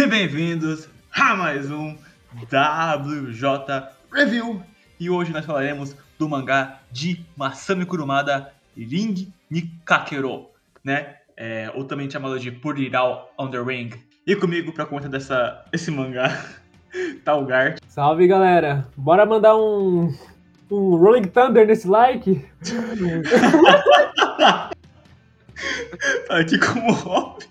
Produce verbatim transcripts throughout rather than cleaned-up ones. E bem-vindos a mais um W J Review. E hoje nós falaremos do mangá de Masami Kurumada, Ring ni Kakero, né? É, ou também chamado de Purirao on the Ring. E comigo para conta dessa esse mangá, Talgar. Salve, galera! Bora mandar um um Rolling Thunder nesse like. Aqui como hobby.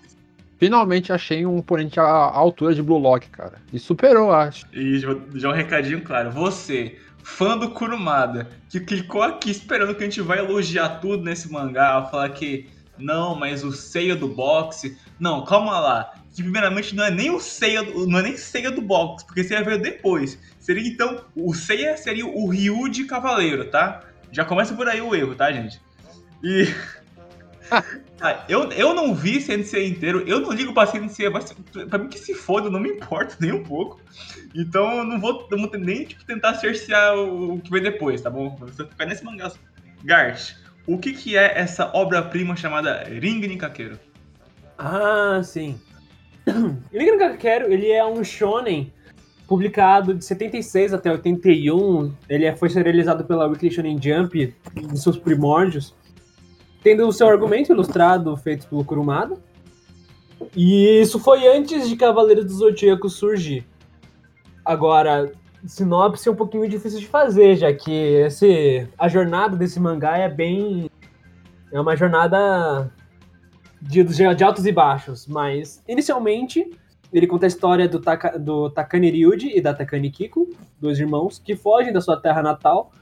Finalmente achei um oponente à altura de Blue Lock, cara. E superou, acho. E já um recadinho claro. Você, fã do Kurumada, que clicou aqui esperando que a gente vai elogiar tudo nesse mangá, falar que não, mas o Seiya do boxe... Não, calma lá. Que primeiramente não é nem o Seiya, não é nem Seiya do boxe, porque Seiya veio depois. Seria então... O Seiya seria o Ryu de Cavaleiro, tá? Já começa por aí o erro, tá, gente? E... Ah, eu, eu não vi C N C inteiro, eu não ligo pra C N C, mas pra mim que se foda, eu não me importo nem um pouco. Então eu não vou, eu vou nem tipo, tentar cercear o, o que vem depois, tá bom? Você ficar nesse mangá. Gart, o que que é essa obra-prima chamada Ring ni Kakero? Ah, sim. Ring ni Kakero, ele é um shonen publicado de setenta e seis até oitenta e um. Ele foi serializado pela Weekly Shonen Jump em seus primórdios, tendo o seu argumento ilustrado feito pelo Kurumada. E isso foi antes de Cavaleiros do Zodíaco surgir. Agora, sinopse é um pouquinho difícil de fazer, já que esse, a jornada desse mangá é bem... É uma jornada de, de altos e baixos, mas inicialmente ele conta a história do, Taka, do Takane Ryuji e da Takane Kiko, dois irmãos que fogem da sua terra natal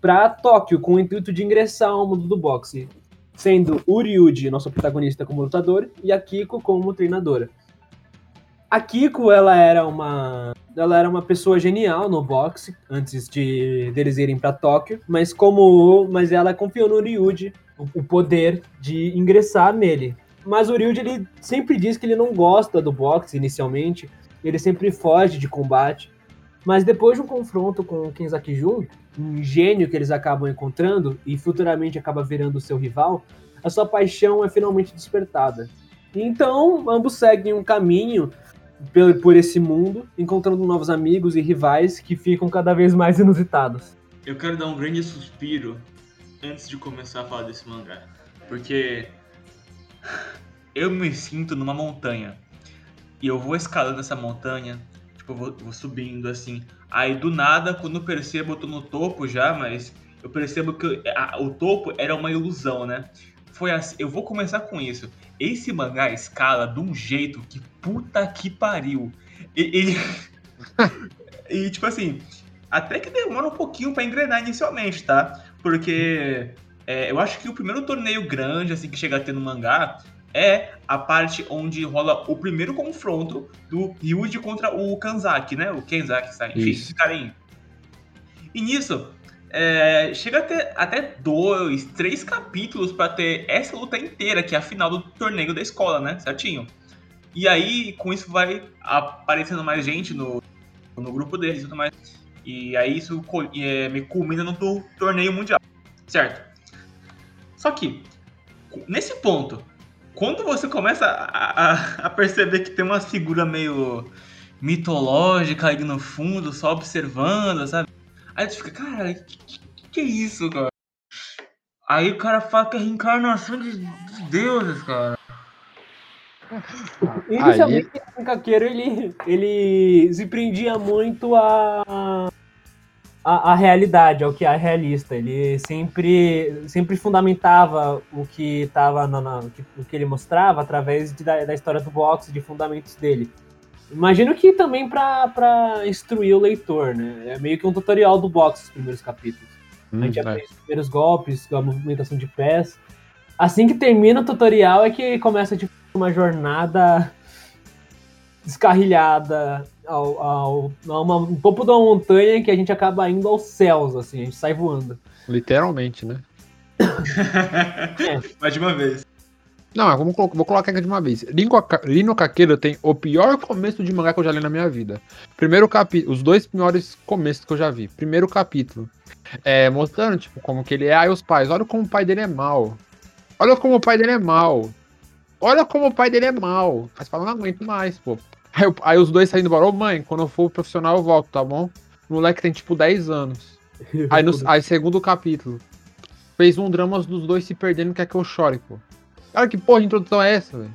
para Tóquio com o intuito de ingressar ao mundo do boxe, sendo o Ryuji, nosso protagonista, como lutador, e a Kiko como treinadora. A Kiko, ela era uma, ela era uma pessoa genial no boxe, antes de deles irem para Tóquio, mas, como, mas ela confiou no Ryuji o poder de ingressar nele. Mas o Ryuji, ele sempre diz que ele não gosta do boxe inicialmente, ele sempre foge de combate, mas depois de um confronto com o Kensaku Jun, um gênio que eles acabam encontrando e futuramente acaba virando seu rival, a sua paixão é finalmente despertada. Então, ambos seguem um caminho por esse mundo, encontrando novos amigos e rivais que ficam cada vez mais inusitados. Eu quero dar um grande suspiro antes de começar a falar desse mangá, porque eu me sinto numa montanha e eu vou escalando essa montanha, tipo, eu vou, vou subindo assim. Aí, do nada, quando eu percebo, eu tô no topo já, mas eu percebo que a, o topo era uma ilusão, né? Foi assim, eu vou começar com isso. Esse mangá escala de um jeito que puta que pariu. Ele... E, tipo assim, até que demora um pouquinho pra engrenar inicialmente, tá? Porque é, eu acho que o primeiro torneio grande, assim, que chega a ter no mangá é a parte onde rola o primeiro confronto do Ryuji contra o Kenzaki, né? O Kenzaki, sabe? Enfim, esse carinho. E nisso, é, chega a ter até dois, três capítulos pra ter essa luta inteira, que é a final do torneio da escola, né? Certinho? E aí, com isso, vai aparecendo mais gente no, no grupo deles e tudo mais. E aí, isso é, me culmina no torneio mundial, certo? Só que, nesse ponto... Quando você começa a, a, a perceber que tem uma figura meio mitológica ali no fundo, só observando, sabe? Aí tu fica, cara, que, que, que é isso, cara? Aí o cara fala que é reencarnação de, de deuses, cara. Inicialmente, o Kakero, ele, ele se prendia muito a... A, a realidade, ao que é realista. Ele sempre, sempre fundamentava o que, tava na, na, o que ele mostrava através de, da, da história do boxe, de fundamentos dele. Imagino que também para instruir o leitor, né? É meio que um tutorial do boxe, os primeiros capítulos. Hum, a gente aprende é. os primeiros golpes, a movimentação de pés. Assim que termina o tutorial é que começa tipo, uma jornada descarrilhada ao, ao, ao uma, um topo da montanha que a gente acaba indo aos céus, assim, a gente sai voando. Literalmente, né? É. Mais de uma vez. Não, eu vou, vou colocar aqui de uma vez. Ring ni Kakero tem o pior começo de mangá que eu já li na minha vida. Primeiro capítulo, os dois piores começos que eu já vi. Primeiro capítulo, é, mostrando, tipo, como que ele é, aí os pais, olha como o pai dele é mau. Olha como o pai dele é mau. Olha como o pai dele é mau. Mas fala, não aguento mais, pô. Aí, eu, aí os dois saindo embora, ô mãe, quando eu for profissional eu volto, tá bom? O moleque tem tipo dez anos. Aí, no, aí segundo capítulo, fez um drama dos dois se perdendo, quer que eu chore, pô. Cara, que porra de introdução é essa, velho?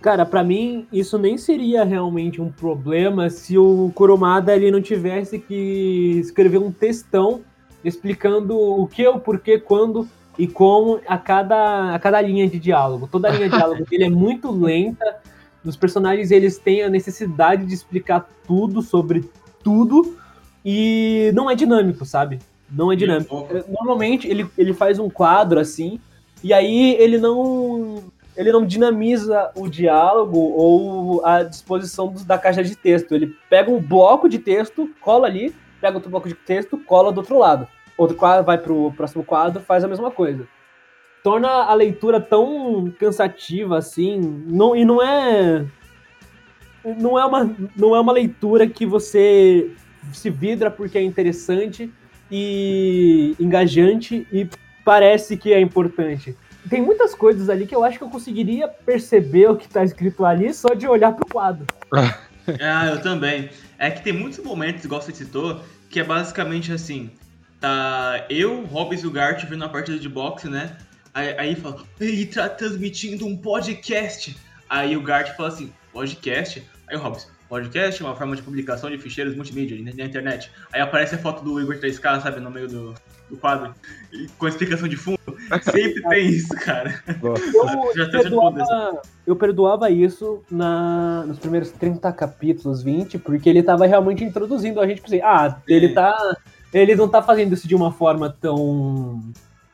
Cara, pra mim, isso nem seria realmente um problema se o Kurumada ele não tivesse que escrever um textão explicando o que, o porquê, quando e como a cada, a cada linha de diálogo. Toda a linha de diálogo dele é muito lenta. Os personagens eles têm a necessidade de explicar tudo sobre tudo e não é dinâmico, sabe? Não é dinâmico. Normalmente ele, ele faz um quadro assim e aí ele não... ele não dinamiza o diálogo ou a disposição da caixa de texto. Ele pega um bloco de texto, cola ali, pega outro bloco de texto, cola do outro lado. Outro quadro vai pro próximo quadro, faz a mesma coisa. Torna a leitura tão cansativa, assim, não, e não é... Não é, uma, não é uma leitura que você se vidra porque é interessante e engajante e parece que é importante. Tem muitas coisas ali que eu acho que eu conseguiria perceber o que tá escrito ali só de olhar pro quadro. Ah, eu também. É que tem muitos momentos, igual você citou, que é basicamente assim, tá eu, Robis e o Gart vendo a partida de boxe, né? Aí, aí fala, ele tá transmitindo um podcast. Aí o Gart fala assim, podcast? Aí o Robis, podcast é uma forma de publicação de ficheiros multimídia na internet. Aí aparece a foto do Igor três K, sabe, no meio do... do quadro, com a explicação de fundo, sempre tem isso, cara. Eu, já perdoava, eu perdoava isso na, nos primeiros trinta capítulos, vinte, porque ele tava realmente introduzindo a gente, assim, ah, ele tá, ele não tá fazendo isso de uma forma tão,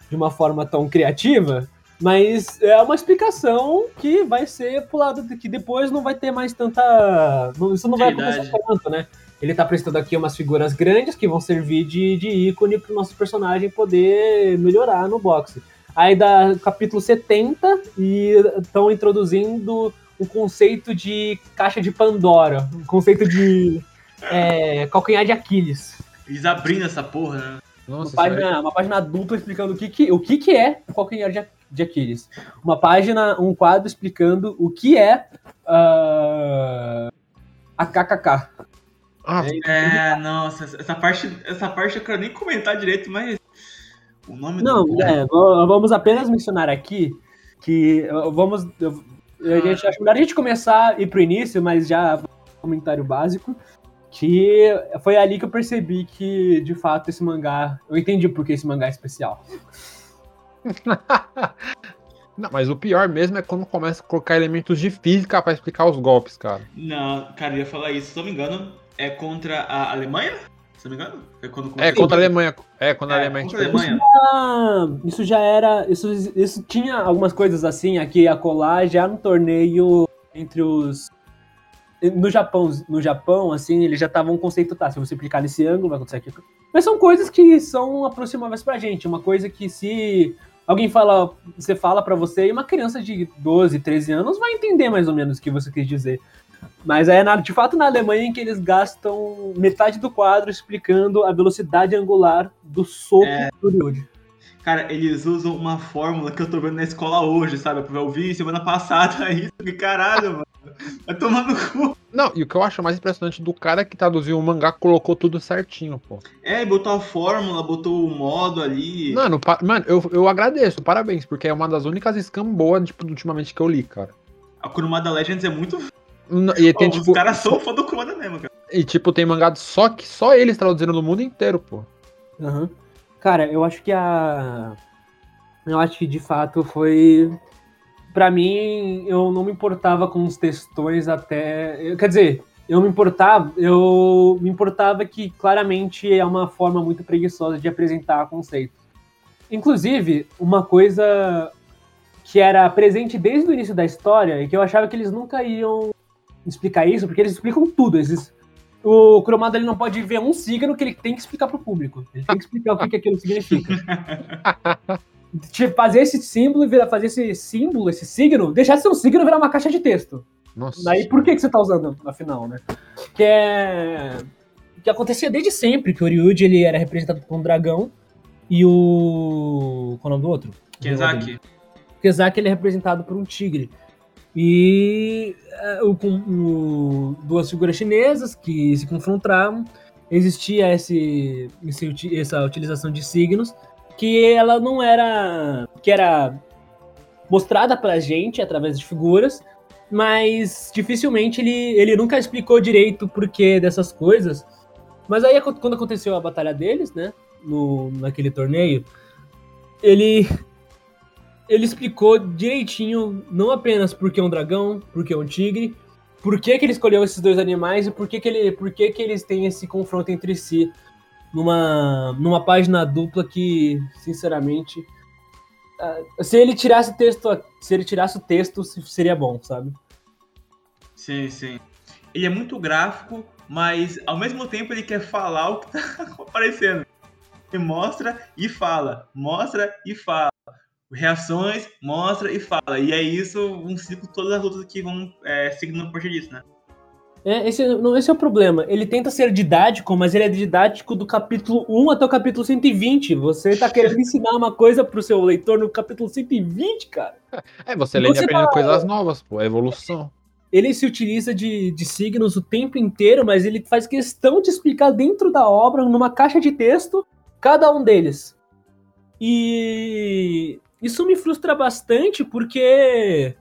de uma forma tão criativa, mas é uma explicação que vai ser pro lado, que depois não vai ter mais tanta, isso não vai acontecer tanto, né? Ele tá prestando aqui umas figuras grandes que vão servir de, de ícone pro nosso personagem poder melhorar no boxe. Aí dá capítulo setenta e estão introduzindo o conceito de caixa de Pandora, o conceito de é, calcanhar de Aquiles. Eles abrindo essa porra, né? Nossa, uma, página, uma página adulta explicando o que, que, o que, que é o calcanhar de, de Aquiles. Uma página, um quadro explicando o que é uh, a K K K. Ah, é, nossa, essa parte, essa parte eu quero nem comentar direito, mas o nome não, do... é, vamos apenas mencionar aqui que vamos, eu, a gente, acho melhor a gente começar a ir pro início, mas já um comentário básico, que foi ali que eu percebi que, de fato, esse mangá, eu entendi porque esse mangá é especial. Não, mas o pior mesmo é quando começa a colocar elementos de física pra explicar os golpes, cara. Não, cara, eu ia falar isso, se não me engano, é contra a Alemanha? Se não me engano? É, quando é contra a Alemanha. É, contra é, a Alemanha. Contra a Alemanha. Isso, já, isso já era... Isso, isso tinha algumas coisas assim, aqui a colar já no torneio entre os... No Japão, no Japão, assim, eles já estavam um conceito, tá, se você clicar nesse ângulo, vai acontecer aquilo. Mas são coisas que são aproximáveis pra gente, uma coisa que se... Alguém fala, você fala pra você, e uma criança de doze, treze anos vai entender mais ou menos o que você quis dizer. Mas é na, de fato na Alemanha em que eles gastam metade do quadro explicando a velocidade angular do soco é... do Ryuji. Cara, eles usam uma fórmula que eu tô vendo na escola hoje, sabe? Eu ouvi semana passada isso, que caralho, mano. Vai tomar no cu. Não, e o que eu acho mais impressionante do cara que traduziu o mangá, colocou tudo certinho, pô. É, botou a fórmula, botou o modo ali. Mano, pa- mano eu, eu agradeço, parabéns, porque é uma das únicas scam boas, tipo, ultimamente que eu li, cara. A Kurumada Legends é muito... Não, e tem, oh, tipo, os caras são fã do Kurumada mesmo, cara. E, tipo, tem mangá só que só eles traduziram no mundo inteiro, pô. Aham. Uhum. Cara, eu acho que a... Eu acho que, de fato, foi... Pra mim, eu não me importava com os textões até... Quer dizer, eu me importava... Eu me importava que, claramente, é uma forma muito preguiçosa de apresentar conceito. Inclusive, uma coisa que era presente desde o início da história e que eu achava que eles nunca iam explicar isso, porque eles explicam tudo. Eles... O Kurumada ele não pode ver um signo que ele tem que explicar pro público. Ele tem que explicar o que, que aquilo significa. Fazer esse símbolo, virar, fazer esse símbolo, esse signo, deixar de ser um signo e virar uma caixa de texto. Nossa. Daí por que, que você tá usando, afinal, né? Que é... Que acontecia desde sempre, que o Ryuji, ele era representado por um dragão e o... Qual é o nome do outro? Kenzaki. O Kenzaki, ele é representado por um tigre. E o, o, duas figuras chinesas que se confrontaram, existia esse, esse, essa utilização de signos que ela não era, que era mostrada pra gente através de figuras, mas dificilmente ele, ele nunca explicou direito o porquê dessas coisas. Mas aí quando aconteceu a batalha deles, né, no, naquele torneio, ele... ele explicou direitinho, não apenas por que é um dragão, por que é um tigre, por que, que ele escolheu esses dois animais e por que, que, ele, por que, que eles têm esse confronto entre si numa, numa página dupla que, sinceramente, uh, se ele tirasse o texto, se ele tirasse o texto, seria bom, sabe? Sim, sim. Ele é muito gráfico, mas ao mesmo tempo ele quer falar o que tá aparecendo. Ele mostra e fala, mostra e fala. Reações, mostra e fala. E é isso, um ciclo, todas as lutas que vão é, seguindo a partir disso, né? É, esse, não, esse é o problema. Ele tenta ser didático, mas ele é didático do capítulo um até o capítulo cento e vinte. Você tá querendo ensinar uma coisa pro seu leitor no capítulo cento e vinte, cara. É, você lê e aprendendo tá... coisas novas, pô, é evolução. Ele se utiliza de, de signos o tempo inteiro, mas ele faz questão de explicar dentro da obra, numa caixa de texto, cada um deles. E... isso me frustra bastante, porque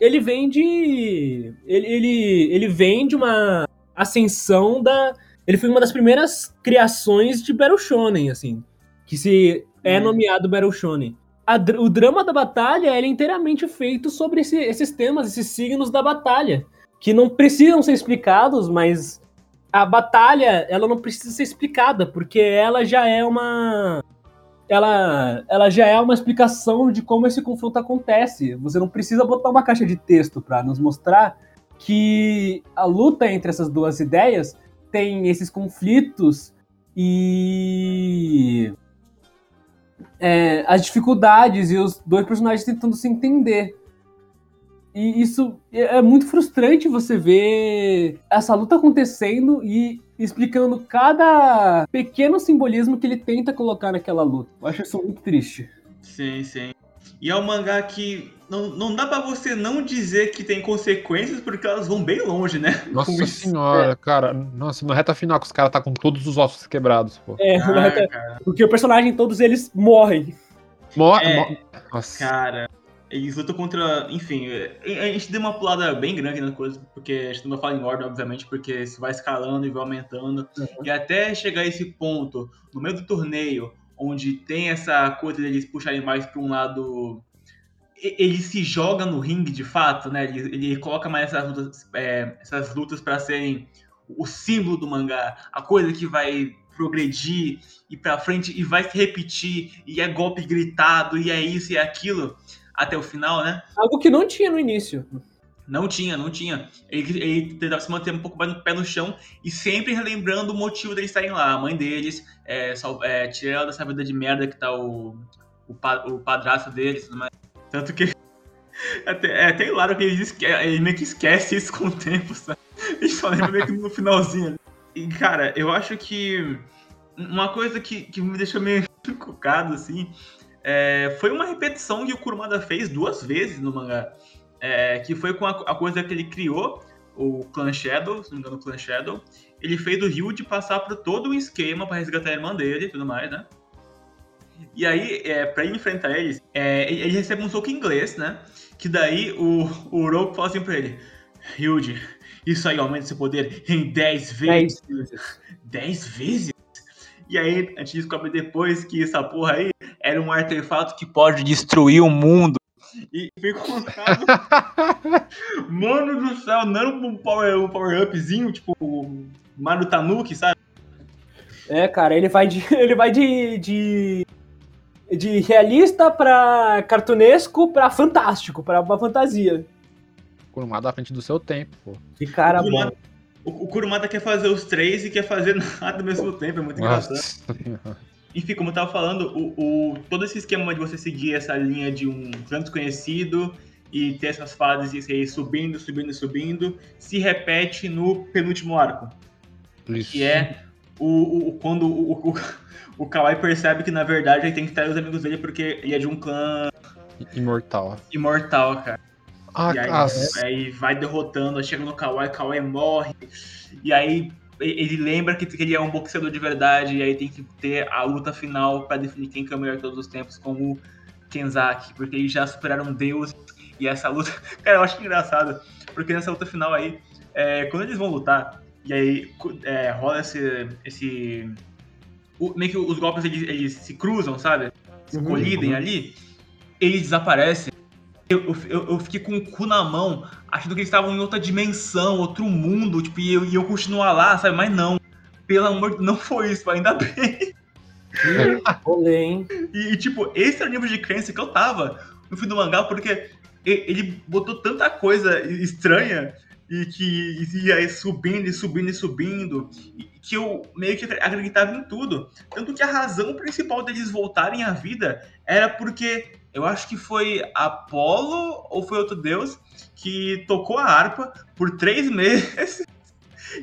ele vem de... Ele, ele, ele vem de uma ascensão da... Ele foi uma das primeiras criações de Battle Shonen, assim, que se é nomeado Battle Shonen. A, o drama da batalha ele é inteiramente feito sobre esse, esses temas, esses signos da batalha, que não precisam ser explicados, mas a batalha ela não precisa ser explicada, porque ela já é uma... Ela, ela já é uma explicação de como esse confronto acontece. Você não precisa botar uma caixa de texto para nos mostrar que a luta entre essas duas ideias tem esses conflitos e é, as dificuldades e os dois personagens tentando se entender. E isso é muito frustrante, você ver essa luta acontecendo e explicando cada pequeno simbolismo que ele tenta colocar naquela luta. Eu acho isso muito triste. Sim, sim. E é um mangá que não, não dá pra você não dizer que tem consequências, porque elas vão bem longe, né? Nossa senhora, é. cara. Nossa, na reta final que os caras tá com todos os ossos quebrados, pô. É, ah, na reta... porque o personagem, todos eles morrem. Morre? É, mor... Nossa. Cara, eles lutam contra... Enfim, a gente deu uma pulada bem grande na coisa, porque a gente não fala em ordem, obviamente, porque isso vai escalando e vai aumentando. Uhum. E até chegar a esse ponto, no meio do torneio, onde tem essa coisa deles puxarem mais para um lado... Ele se joga no ringue, de fato, né? Ele, ele coloca mais essas lutas, é, essas lutas para serem o símbolo do mangá, a coisa que vai... progredir, ir pra frente e vai se repetir, e é golpe gritado, e é isso, e é aquilo, até o final, né? Algo que não tinha no início. Não tinha, não tinha. Ele, ele tentava se manter um pouco mais no pé no chão, e sempre relembrando o motivo deles estarem lá, a mãe deles, é, é, tirando essa vida de merda que tá o, o, o padrasto deles, tudo mais. Tanto que até, é até hilário que ele, esque, ele meio que esquece isso com o tempo, sabe? Ele só lembra meio que no finalzinho. E, cara, eu acho que uma coisa que, que me deixou meio encucado, assim, é, foi uma repetição que o Kurumada fez duas vezes no mangá. É, que foi com a, a coisa que ele criou, o Clan Shadow, se não me engano, o Clan Shadow. Ele fez o Hilde passar por todo um esquema pra resgatar a irmã dele e tudo mais, né? E aí, é, pra ele enfrentar eles, é, ele, ele recebe um soco em inglês, né? Que daí o, o Roku fala assim pra ele: Hilde, isso aí aumenta seu poder em dez vezes. dez vezes? E aí, a gente descobre depois que essa porra aí era um artefato que pode destruir o mundo. E ficou um caso... Mano do céu, não era um power-upzinho, um power tipo o Mario Tanuki, sabe? É, cara, ele vai de... Ele vai de, de... de realista pra cartunesco pra fantástico, pra uma fantasia. Kurumada à frente do seu tempo, pô. Que cara o Kurumada, bom. O, o Kurumada quer fazer os três e quer fazer nada ao mesmo tempo, é muito engraçado. Enfim, como eu tava falando, o, o, todo esse esquema de você seguir essa linha de um grande desconhecido e ter essas fases aí subindo, subindo, subindo, se repete no penúltimo arco. Isso. Que é o, o, quando o, o, o Kawai percebe que, na verdade, ele tem que trair os amigos dele porque ele é de um clã... Imortal. Imortal, cara. Ah, e aí, as... aí vai derrotando, aí chega no Kawai, Kawai morre. E aí ele lembra que ele é um boxeador de verdade, e aí tem que ter a luta final pra definir quem é o melhor de todos os tempos, como o Kenzaki, porque eles já superaram Deus. E essa luta, cara, eu acho engraçado, porque nessa luta final aí, é, quando eles vão lutar, e aí é, rola esse... esse o, meio que os golpes, eles, eles se cruzam, sabe? Se uhum, colidem uhum. ali, eles desaparecem. Eu, eu, eu fiquei com o cu na mão, achando que eles estavam em outra dimensão, outro mundo, tipo, e eu, e eu continuar lá, sabe? Mas não, pelo amor de Deus, não foi isso, ainda bem. Olê, hein? E, tipo, esse era o nível de crença que eu tava no fim do mangá, porque ele botou tanta coisa estranha, e que ia subindo e subindo e subindo, e que eu meio que acreditava em tudo. Tanto que a razão principal deles voltarem à vida era porque... eu acho que foi Apolo, ou foi outro deus, que tocou a harpa por três meses.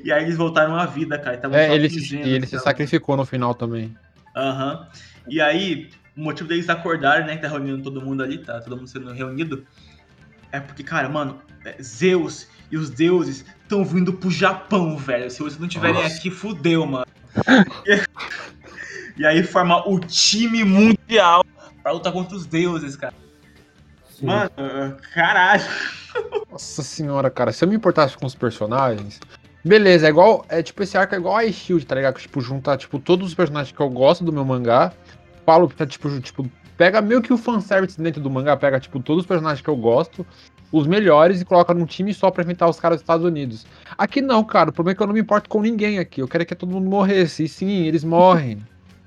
E aí eles voltaram à vida, cara. Tavam é, ele se, e ele se sacrificou no final também. Aham. Uhum. E aí, o motivo deles acordarem, né, que tá reunindo todo mundo ali, tá todo mundo sendo reunido, é porque, cara, mano, Zeus e os deuses estão vindo pro Japão, velho. Se vocês não estiverem aqui, fudeu, mano. E aí forma o time mundial pra lutar contra os deuses, cara. Sim. Mano, caralho. Nossa senhora, cara. Se eu me importasse com os personagens... beleza, é igual... é tipo, esse arco é igual a Shield, tá ligado? Que, tipo, juntar, tipo, todos os personagens que eu gosto do meu mangá. Falo que tá, tipo, tipo... pega meio que o fanservice dentro do mangá. Pega, tipo, todos os personagens que eu gosto. Os melhores e coloca num time só pra enfrentar os caras dos Estados Unidos. Aqui não, cara. O problema é que eu não me importo com ninguém aqui. Eu quero que todo mundo morresse. E sim, eles morrem.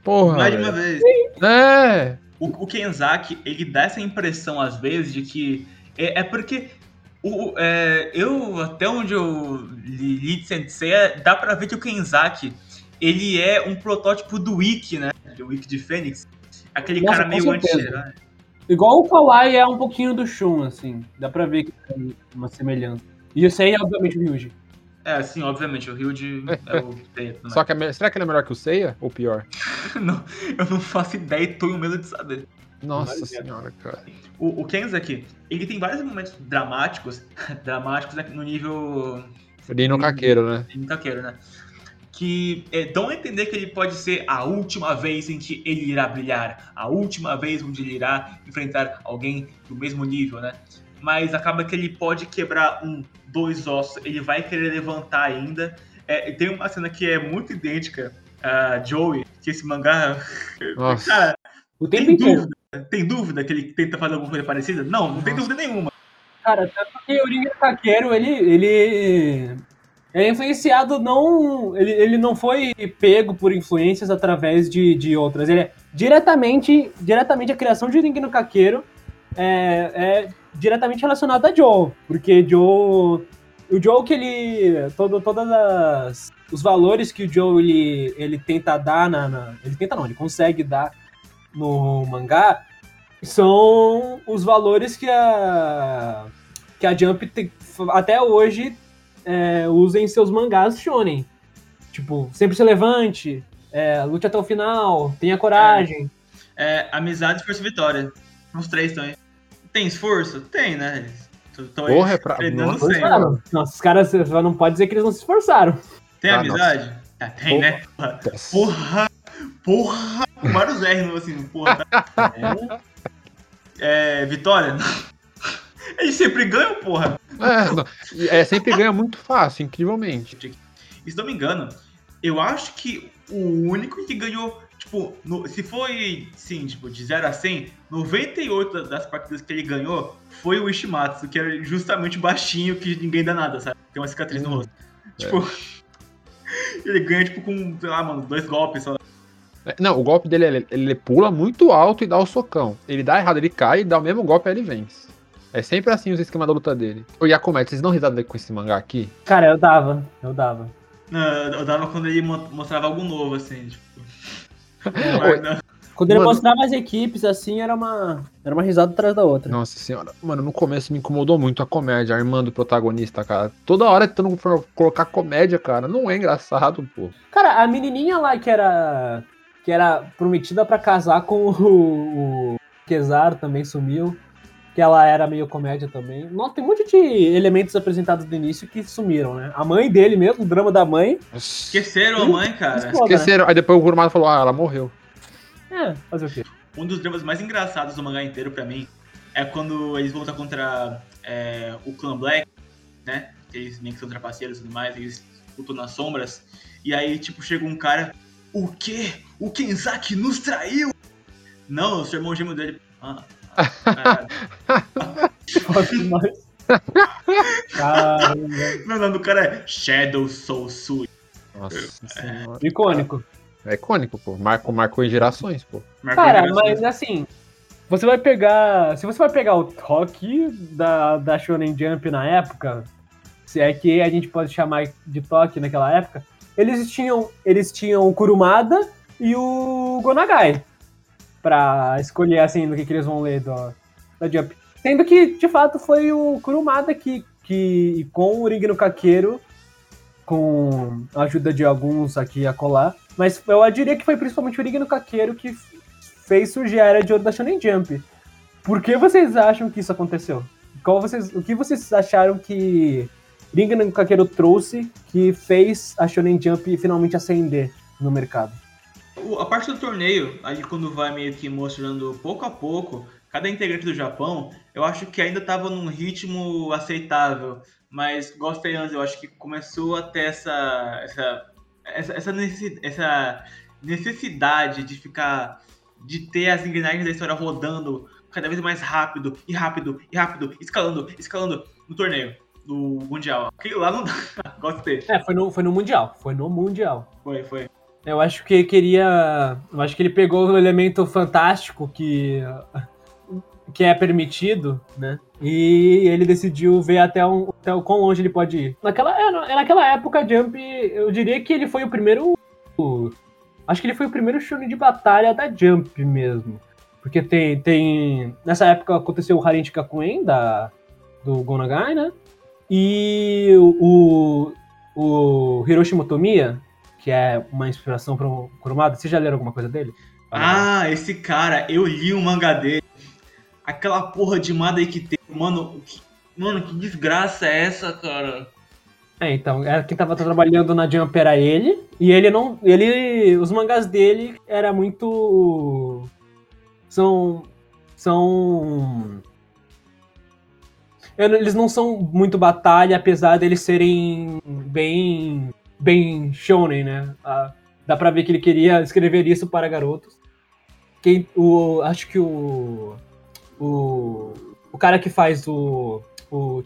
Porra. Mais uma vez. É... O Kenzaki, ele dá essa impressão, às vezes, de que... É, é porque o, é, eu, até onde eu li, li de Sensei, dá pra ver que o Kenzaki, ele é um protótipo do Ikki, né? Do Ikki de Fênix. Aquele Nossa, cara meio anti-herói. Né? Igual o Kawai é um pouquinho do Shun, assim. Dá pra ver que tem uma semelhança. E isso aí é, obviamente, o Ryuji. É, sim, obviamente. O Hilde é o Seiya. Né? Só que é, será que ele é melhor que o Seiya? Ou pior? Não, eu não faço ideia e tô com medo de saber. Nossa Mas, senhora, cara. O, o Kenzaki, ele tem vários momentos dramáticos. dramáticos no nível... Ring no Kakero, né? Ring no Kakero, né? Que é, dão a entender que ele pode ser a última vez em que ele irá brilhar. A última vez onde ele irá enfrentar alguém do mesmo nível, né? Mas acaba que ele pode quebrar um, dois ossos, ele vai querer levantar ainda. É, tem uma cena que é muito idêntica a Joey, que esse mangá... Nossa. Cara, o tempo tem inteiro. Dúvida? Tem dúvida que ele tenta fazer alguma coisa parecida? Não, não Nossa. Tem dúvida nenhuma. Cara, até porque o Ring ni Kakero, ele, ele é influenciado, não... Ele, ele não foi pego por influências através de, de outras. Ele é diretamente, diretamente a criação de Ring ni Kakero é... é diretamente relacionado a Joe, porque Joe, o Joe que ele, todo, todas as, os valores que o Joe ele, ele tenta dar, na, na, ele tenta não, ele consegue dar no mangá, são os valores que a, que a Jump te, até hoje é, usa em seus mangás shonen, tipo, sempre se levante, é, lute até o final, tenha coragem. É, é, amizade, força e vitória, os três também. Tem esforço? Tem, né? Estão aí treinando sempre. Nossa, os caras não pode dizer que eles não se esforçaram. Tem ah, amizade? Ah, tem, porra. Né? Porra, porra, porra. Vários erros, assim, porra. É, é, vitória? Eles sempre ganham, porra. É, é, sempre ganha muito fácil, incrivelmente. E se não me engano, eu acho que o único que ganhou... Tipo, no, se foi, sim, tipo, de zero a cem, noventa e oito das partidas que ele ganhou foi o Ishimatsu, que era justamente o baixinho que ninguém dá nada, sabe? Tem uma cicatriz no rosto. É. Tipo, ele ganha, tipo, com, sei lá, mano, dois golpes só. Não, o golpe dele, ele, ele pula muito alto e dá o socão. Ele dá errado, ele cai, dá o mesmo golpe e ele vence. É sempre assim os esquemas da luta dele. Ô, Yakomet, vocês dão risada com esse mangá aqui? Cara, eu dava, eu dava. Não, eu dava quando ele mostrava algo novo, assim, tipo... Não, quando ele mano, mostrava as equipes, assim, era uma era uma risada atrás da outra. Nossa senhora. Mano, no começo me incomodou muito a comédia, a irmã do protagonista, cara. Toda hora tentando colocar comédia, cara. Não é engraçado, pô. Cara, a menininha lá que era que era prometida pra casar com o, o Kesar também sumiu. que ela era meio comédia também. Nossa, tem um monte de elementos apresentados no início que sumiram, né? A mãe dele mesmo, o drama da mãe. Esqueceram e... a mãe, cara. Exploda, Esqueceram. Né? Aí depois o Kurumada falou, ah, ela morreu. É, fazer o quê? Um dos dramas mais engraçados do mangá inteiro pra mim é quando eles vão lutar contra é, o Clã Black, né? Eles meio que são trapaceiros e tudo mais, eles lutam nas sombras. E aí, tipo, chega um cara, o quê? O Kenzaki nos traiu? Não, o seu irmão gêmeo dele... Ah... Caramba. Meu nome do cara é Shadow Soul Suit. Nossa, é, icônico. É icônico, pô. Marco, marcou em gerações, pô. Marcou cara, gerações. Mas assim, você vai pegar. Se você vai pegar o toque da, da Shonen Jump na época, se é que a gente pode chamar de toque naquela época, eles tinham, eles tinham o Kurumada e o Go Nagai pra escolher, assim, do que, que eles vão ler do, da Jump. Sendo que, de fato, foi o Kurumada que, que com o Ring no Kakero, com a ajuda de alguns aqui a colar, mas eu diria que foi principalmente o Ring no Kakero que fez surgir a Era de Ouro da Shonen Jump. Por que vocês acham que isso aconteceu? Qual vocês, o que vocês acharam que Ring no Kakero trouxe que fez a Shonen Jump finalmente ascender no mercado? A parte do torneio, aí quando vai meio que mostrando pouco a pouco, cada integrante do Japão, eu acho que ainda estava num ritmo aceitável, mas gostei antes, eu acho que começou a ter essa, essa, essa, essa, necessidade, essa necessidade de ficar, de ter as engrenagens da história rodando cada vez mais rápido, e rápido, e rápido, escalando, escalando no torneio, no Mundial. Aquilo lá não dá, gostei. É, foi no, foi no Mundial, foi no Mundial. Foi, foi. Eu acho que ele queria... Eu acho que ele pegou o elemento fantástico que, que é permitido, né? E ele decidiu ver até, um, até o quão longe ele pode ir. Naquela, naquela época, a Jump, eu diria que ele foi o primeiro... Acho que ele foi o primeiro shonen de batalha da Jump mesmo. Porque tem... tem nessa época aconteceu o Harenji Kakuen, da, do Go Nagai, né? E o, o Hiroshima Tomiya, que é uma inspiração para o Kurumada. Vocês já leram alguma coisa dele? Ah, esse cara, eu li o mangá dele. Aquela porra de Madaikite. Mano, mano, que desgraça é essa, cara? É, então, era quem tava trabalhando na Jump era ele. E ele não... ele, os mangás dele era muito... São... São... Eles não são muito batalha, apesar deles serem bem... bem shonen, né? Ah, dá pra ver que ele queria escrever isso para garotos. Quem, o, acho que o, o... O cara que faz o... O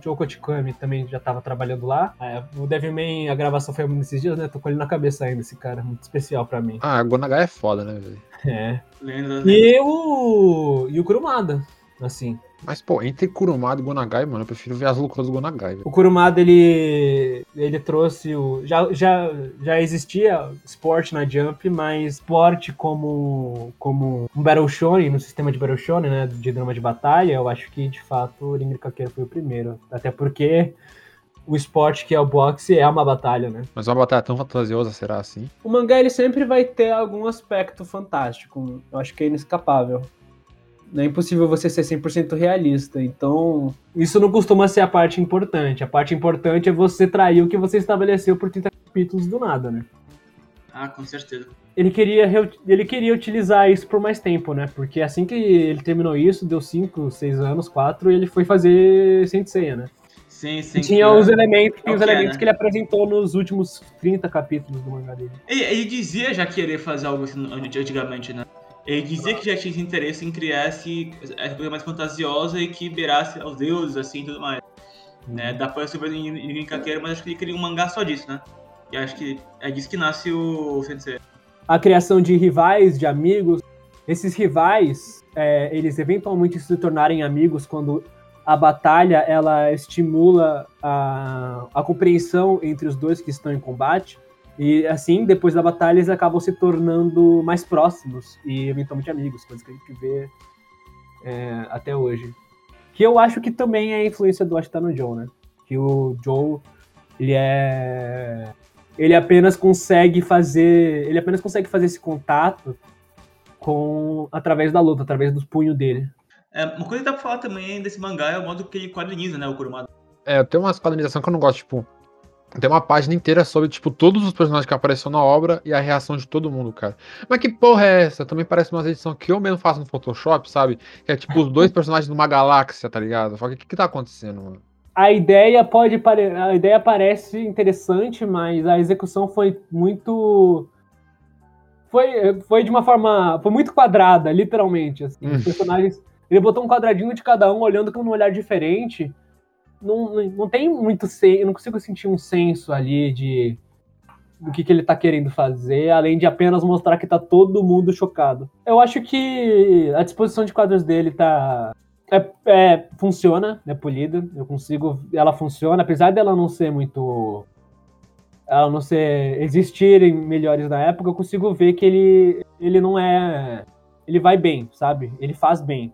Chokochikami também já tava trabalhando lá. É, o Devilman, a gravação foi nesses dias, né? Tô com ele na cabeça ainda, esse cara. Muito especial pra mim. Ah, Go Nagai é foda, né, velho? É. Lenda, e o... E o Kurumada, assim... Mas, pô, entre Kurumada e Go Nagai, mano, eu prefiro ver as loucuras do Go Nagai. O Kurumada, ele ele trouxe o... Já, já, já existia esporte na Jump, mas esporte como, como um Battle Shonen, no sistema de Battle Shonen, né, de drama de batalha, eu acho que, de fato, o Ring ni Kakero foi o primeiro. Até porque o esporte que é o boxe é uma batalha, né? Mas uma batalha tão fantasiosa, será assim? O mangá, ele sempre vai ter algum aspecto fantástico. Eu acho que é inescapável. Não é impossível você ser cem por cento realista, então isso não costuma ser a parte importante. A parte importante é você trair o que você estabeleceu por trinta capítulos do nada, né? Ah, com certeza. Ele queria, ele queria utilizar isso por mais tempo, né? Porque assim que ele terminou isso, deu cinco, seis anos, quatro, e ele foi fazer Senseiya, né? Sim, sim. E tinha que... os elementos, okay, os elementos né? que ele apresentou nos últimos trinta capítulos do mangá dele. Ele, ele dizia já querer fazer algo assim antigamente, né? Ele dizia que já tinha interesse em criar essa coisa mais fantasiosa e que beirasse aos deuses, assim, e tudo mais. Hum. É, dá pra subir em Ring ni Kakero, mas acho que ele queria um mangá só disso, né? E acho que é disso que nasce o Sensei. A criação de rivais, de amigos. Esses rivais, é, eles eventualmente se tornarem amigos quando a batalha, ela estimula a, a compreensão entre os dois que estão em combate. E assim, depois da batalha, eles acabam se tornando mais próximos e eventualmente amigos, coisa que a gente vê é, até hoje. Que eu acho que também é a influência do Ashitano Joe, né? Que o Joe, ele é... Ele apenas consegue fazer... Ele apenas consegue fazer esse contato com... através da luta, através dos punhos dele. É, uma coisa que dá pra falar também desse mangá é o modo que ele quadriniza, né, o Kurumada. É, tem umas quadrinizações que eu não gosto, tipo... Tem uma página inteira sobre, tipo, todos os personagens que apareceram na obra e a reação de todo mundo, cara. Mas que porra é essa? Também parece uma edição que eu mesmo faço no Photoshop, sabe? Que é, tipo, os dois personagens numa galáxia, tá ligado? Fala, o que que tá acontecendo, mano? A ideia pode parecer... A ideia parece interessante, mas a execução foi muito... Foi, foi de uma forma... Foi muito quadrada, literalmente, assim. Hum. Os personagens... Ele botou um quadradinho de cada um, olhando com um olhar diferente. Não, não, não tem muito senso, eu não consigo sentir um senso ali de do que, que ele tá querendo fazer, além de apenas mostrar que tá todo mundo chocado. Eu acho que a disposição de quadros dele tá... É, é, funciona, é polida, eu consigo... Ela funciona, apesar dela não ser muito... Ela não ser... existirem melhores na época, eu consigo ver que ele, ele não é... Ele vai bem, sabe? Ele faz bem.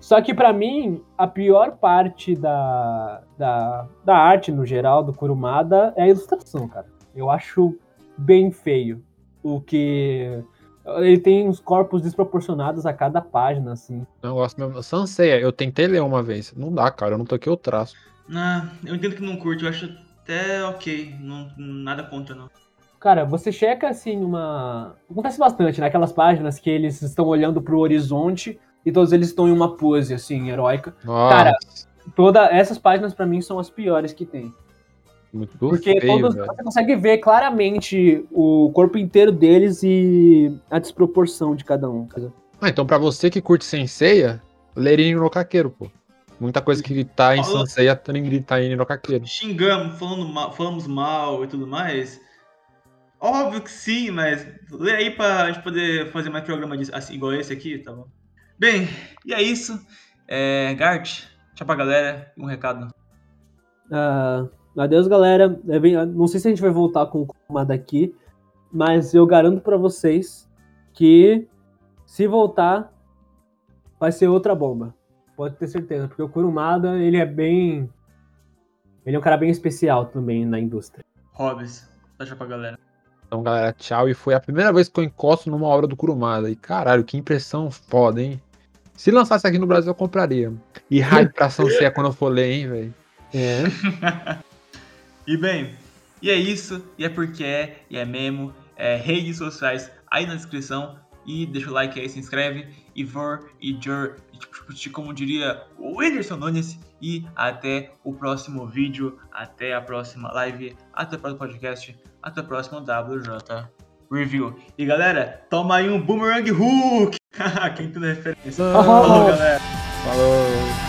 Só que pra mim, a pior parte da, da, da arte, no geral, do Kurumada, é a ilustração, cara. Eu acho bem feio. O que... Ele tem uns corpos desproporcionados a cada página, assim. Eu gosto mesmo. Sansei, eu tentei ler uma vez. Não dá, cara. Eu não toquei o traço. Ah, eu entendo que não curto. Eu acho até ok. Não, nada contra, não. Cara, você checa, assim, uma... Acontece bastante, né? Aquelas páginas que eles estão olhando pro horizonte... E todos eles estão em uma pose, assim, heróica. Nossa. Cara, todas essas páginas, pra mim, são as piores que tem. Muito Porque feio, todos, você consegue ver claramente o corpo inteiro deles e a desproporção de cada um. Ah, então pra você que curte Senseiya, ler Ring no Kakero, pô. Muita coisa que tá em Senseiya também tá em Ring no Kakero. Xingamos, falando mal, falamos mal e tudo mais... Óbvio que sim, mas lê aí pra gente poder fazer mais programa disso, assim, igual esse aqui, tá bom? Bem, e é isso. É, Gart, tchau pra galera e um recado. Uh, adeus, galera. Eu venho, não sei se a gente vai voltar com o Kurumada aqui, mas eu garanto pra vocês que se voltar, vai ser outra bomba. Pode ter certeza, porque o Kurumada, ele é bem... Ele é um cara bem especial também na indústria. Hobbes, tchau pra galera. Então, galera, tchau. E foi a primeira vez que eu encosto numa obra do Kurumada. E, caralho, que impressão foda, hein? Se lançasse aqui no Brasil, eu compraria. E hype pra Sanseiya quando eu for ler, hein, velho? É. E, bem, e é isso. E é porque é, e é mesmo. É, redes sociais aí na descrição. E deixa o like aí, se inscreve. E vor, e jor, e, como diria o Whinderson Nunes. E até o próximo vídeo. Até a próxima live. Até o próximo podcast. Até o próximo W J Review. E galera, toma aí um Boomerang Hook! Quem tem referência? Falou, galera! Falou!